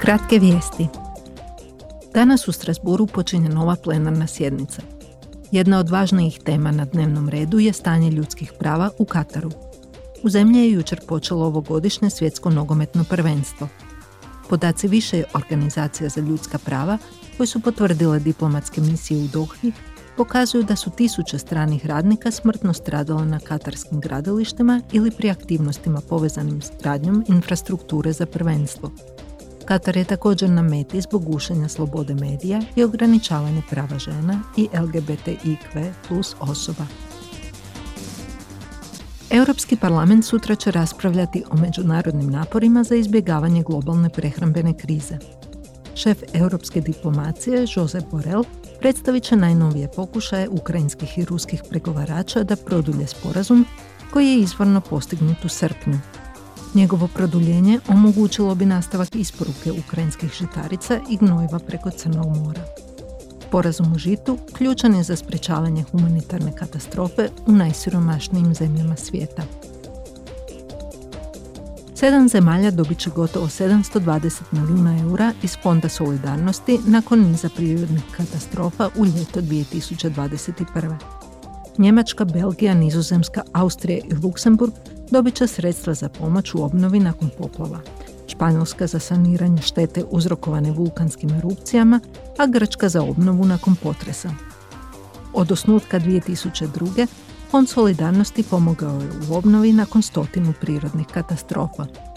Kratke vijesti. Danas u Strasbourgu počinje nova plenarna sjednica. Jedna od važnijih tema na dnevnom redu je stanje ljudskih prava u Kataru. U zemlji je jučer počelo ovogodišnje svjetsko nogometno prvenstvo. Podaci više organizacija za ljudska prava, koje su potvrdile diplomatske misije u Dohi, pokazuju da su 1000 stranih radnika smrtno stradalo na katarskim gradilištima ili pri aktivnostima povezanim s gradnjom infrastrukture za prvenstvo. Katar je također na meti zbog gušenja slobode medija i ograničavanja prava žena i LGBTIQ plus osoba. Europski parlament sutra će raspravljati o međunarodnim naporima za izbjegavanje globalne prehrambene krize. Šef europske diplomacije Josep Borrell predstavit će najnovije pokušaje ukrajinskih i ruskih pregovarača da produlje sporazum koji je izvorno postignut u srpnju. Njegovo produljenje omogućilo bi nastavak isporuke ukrajinskih žitarica i gnojiva preko Crnog mora. Sporazum o žitu ključan je za sprječavanje humanitarne katastrofe u najsiromašnijim zemljama svijeta. 7 zemalja dobit će gotovo 720 milijuna eura iz Fonda solidarnosti nakon niza prirodnih katastrofa u ljeto 2021. Njemačka, Belgija, Nizozemska, Austrija i Luksemburg dobit će sredstva za pomoć u obnovi nakon poplava, Španjolska za saniranje štete uzrokovane vulkanskim erupcijama, a Grčka za obnovu nakon potresa. Od osnutka 2002. Fond solidarnosti pomogao je u obnovi nakon 100 prirodnih katastrofa.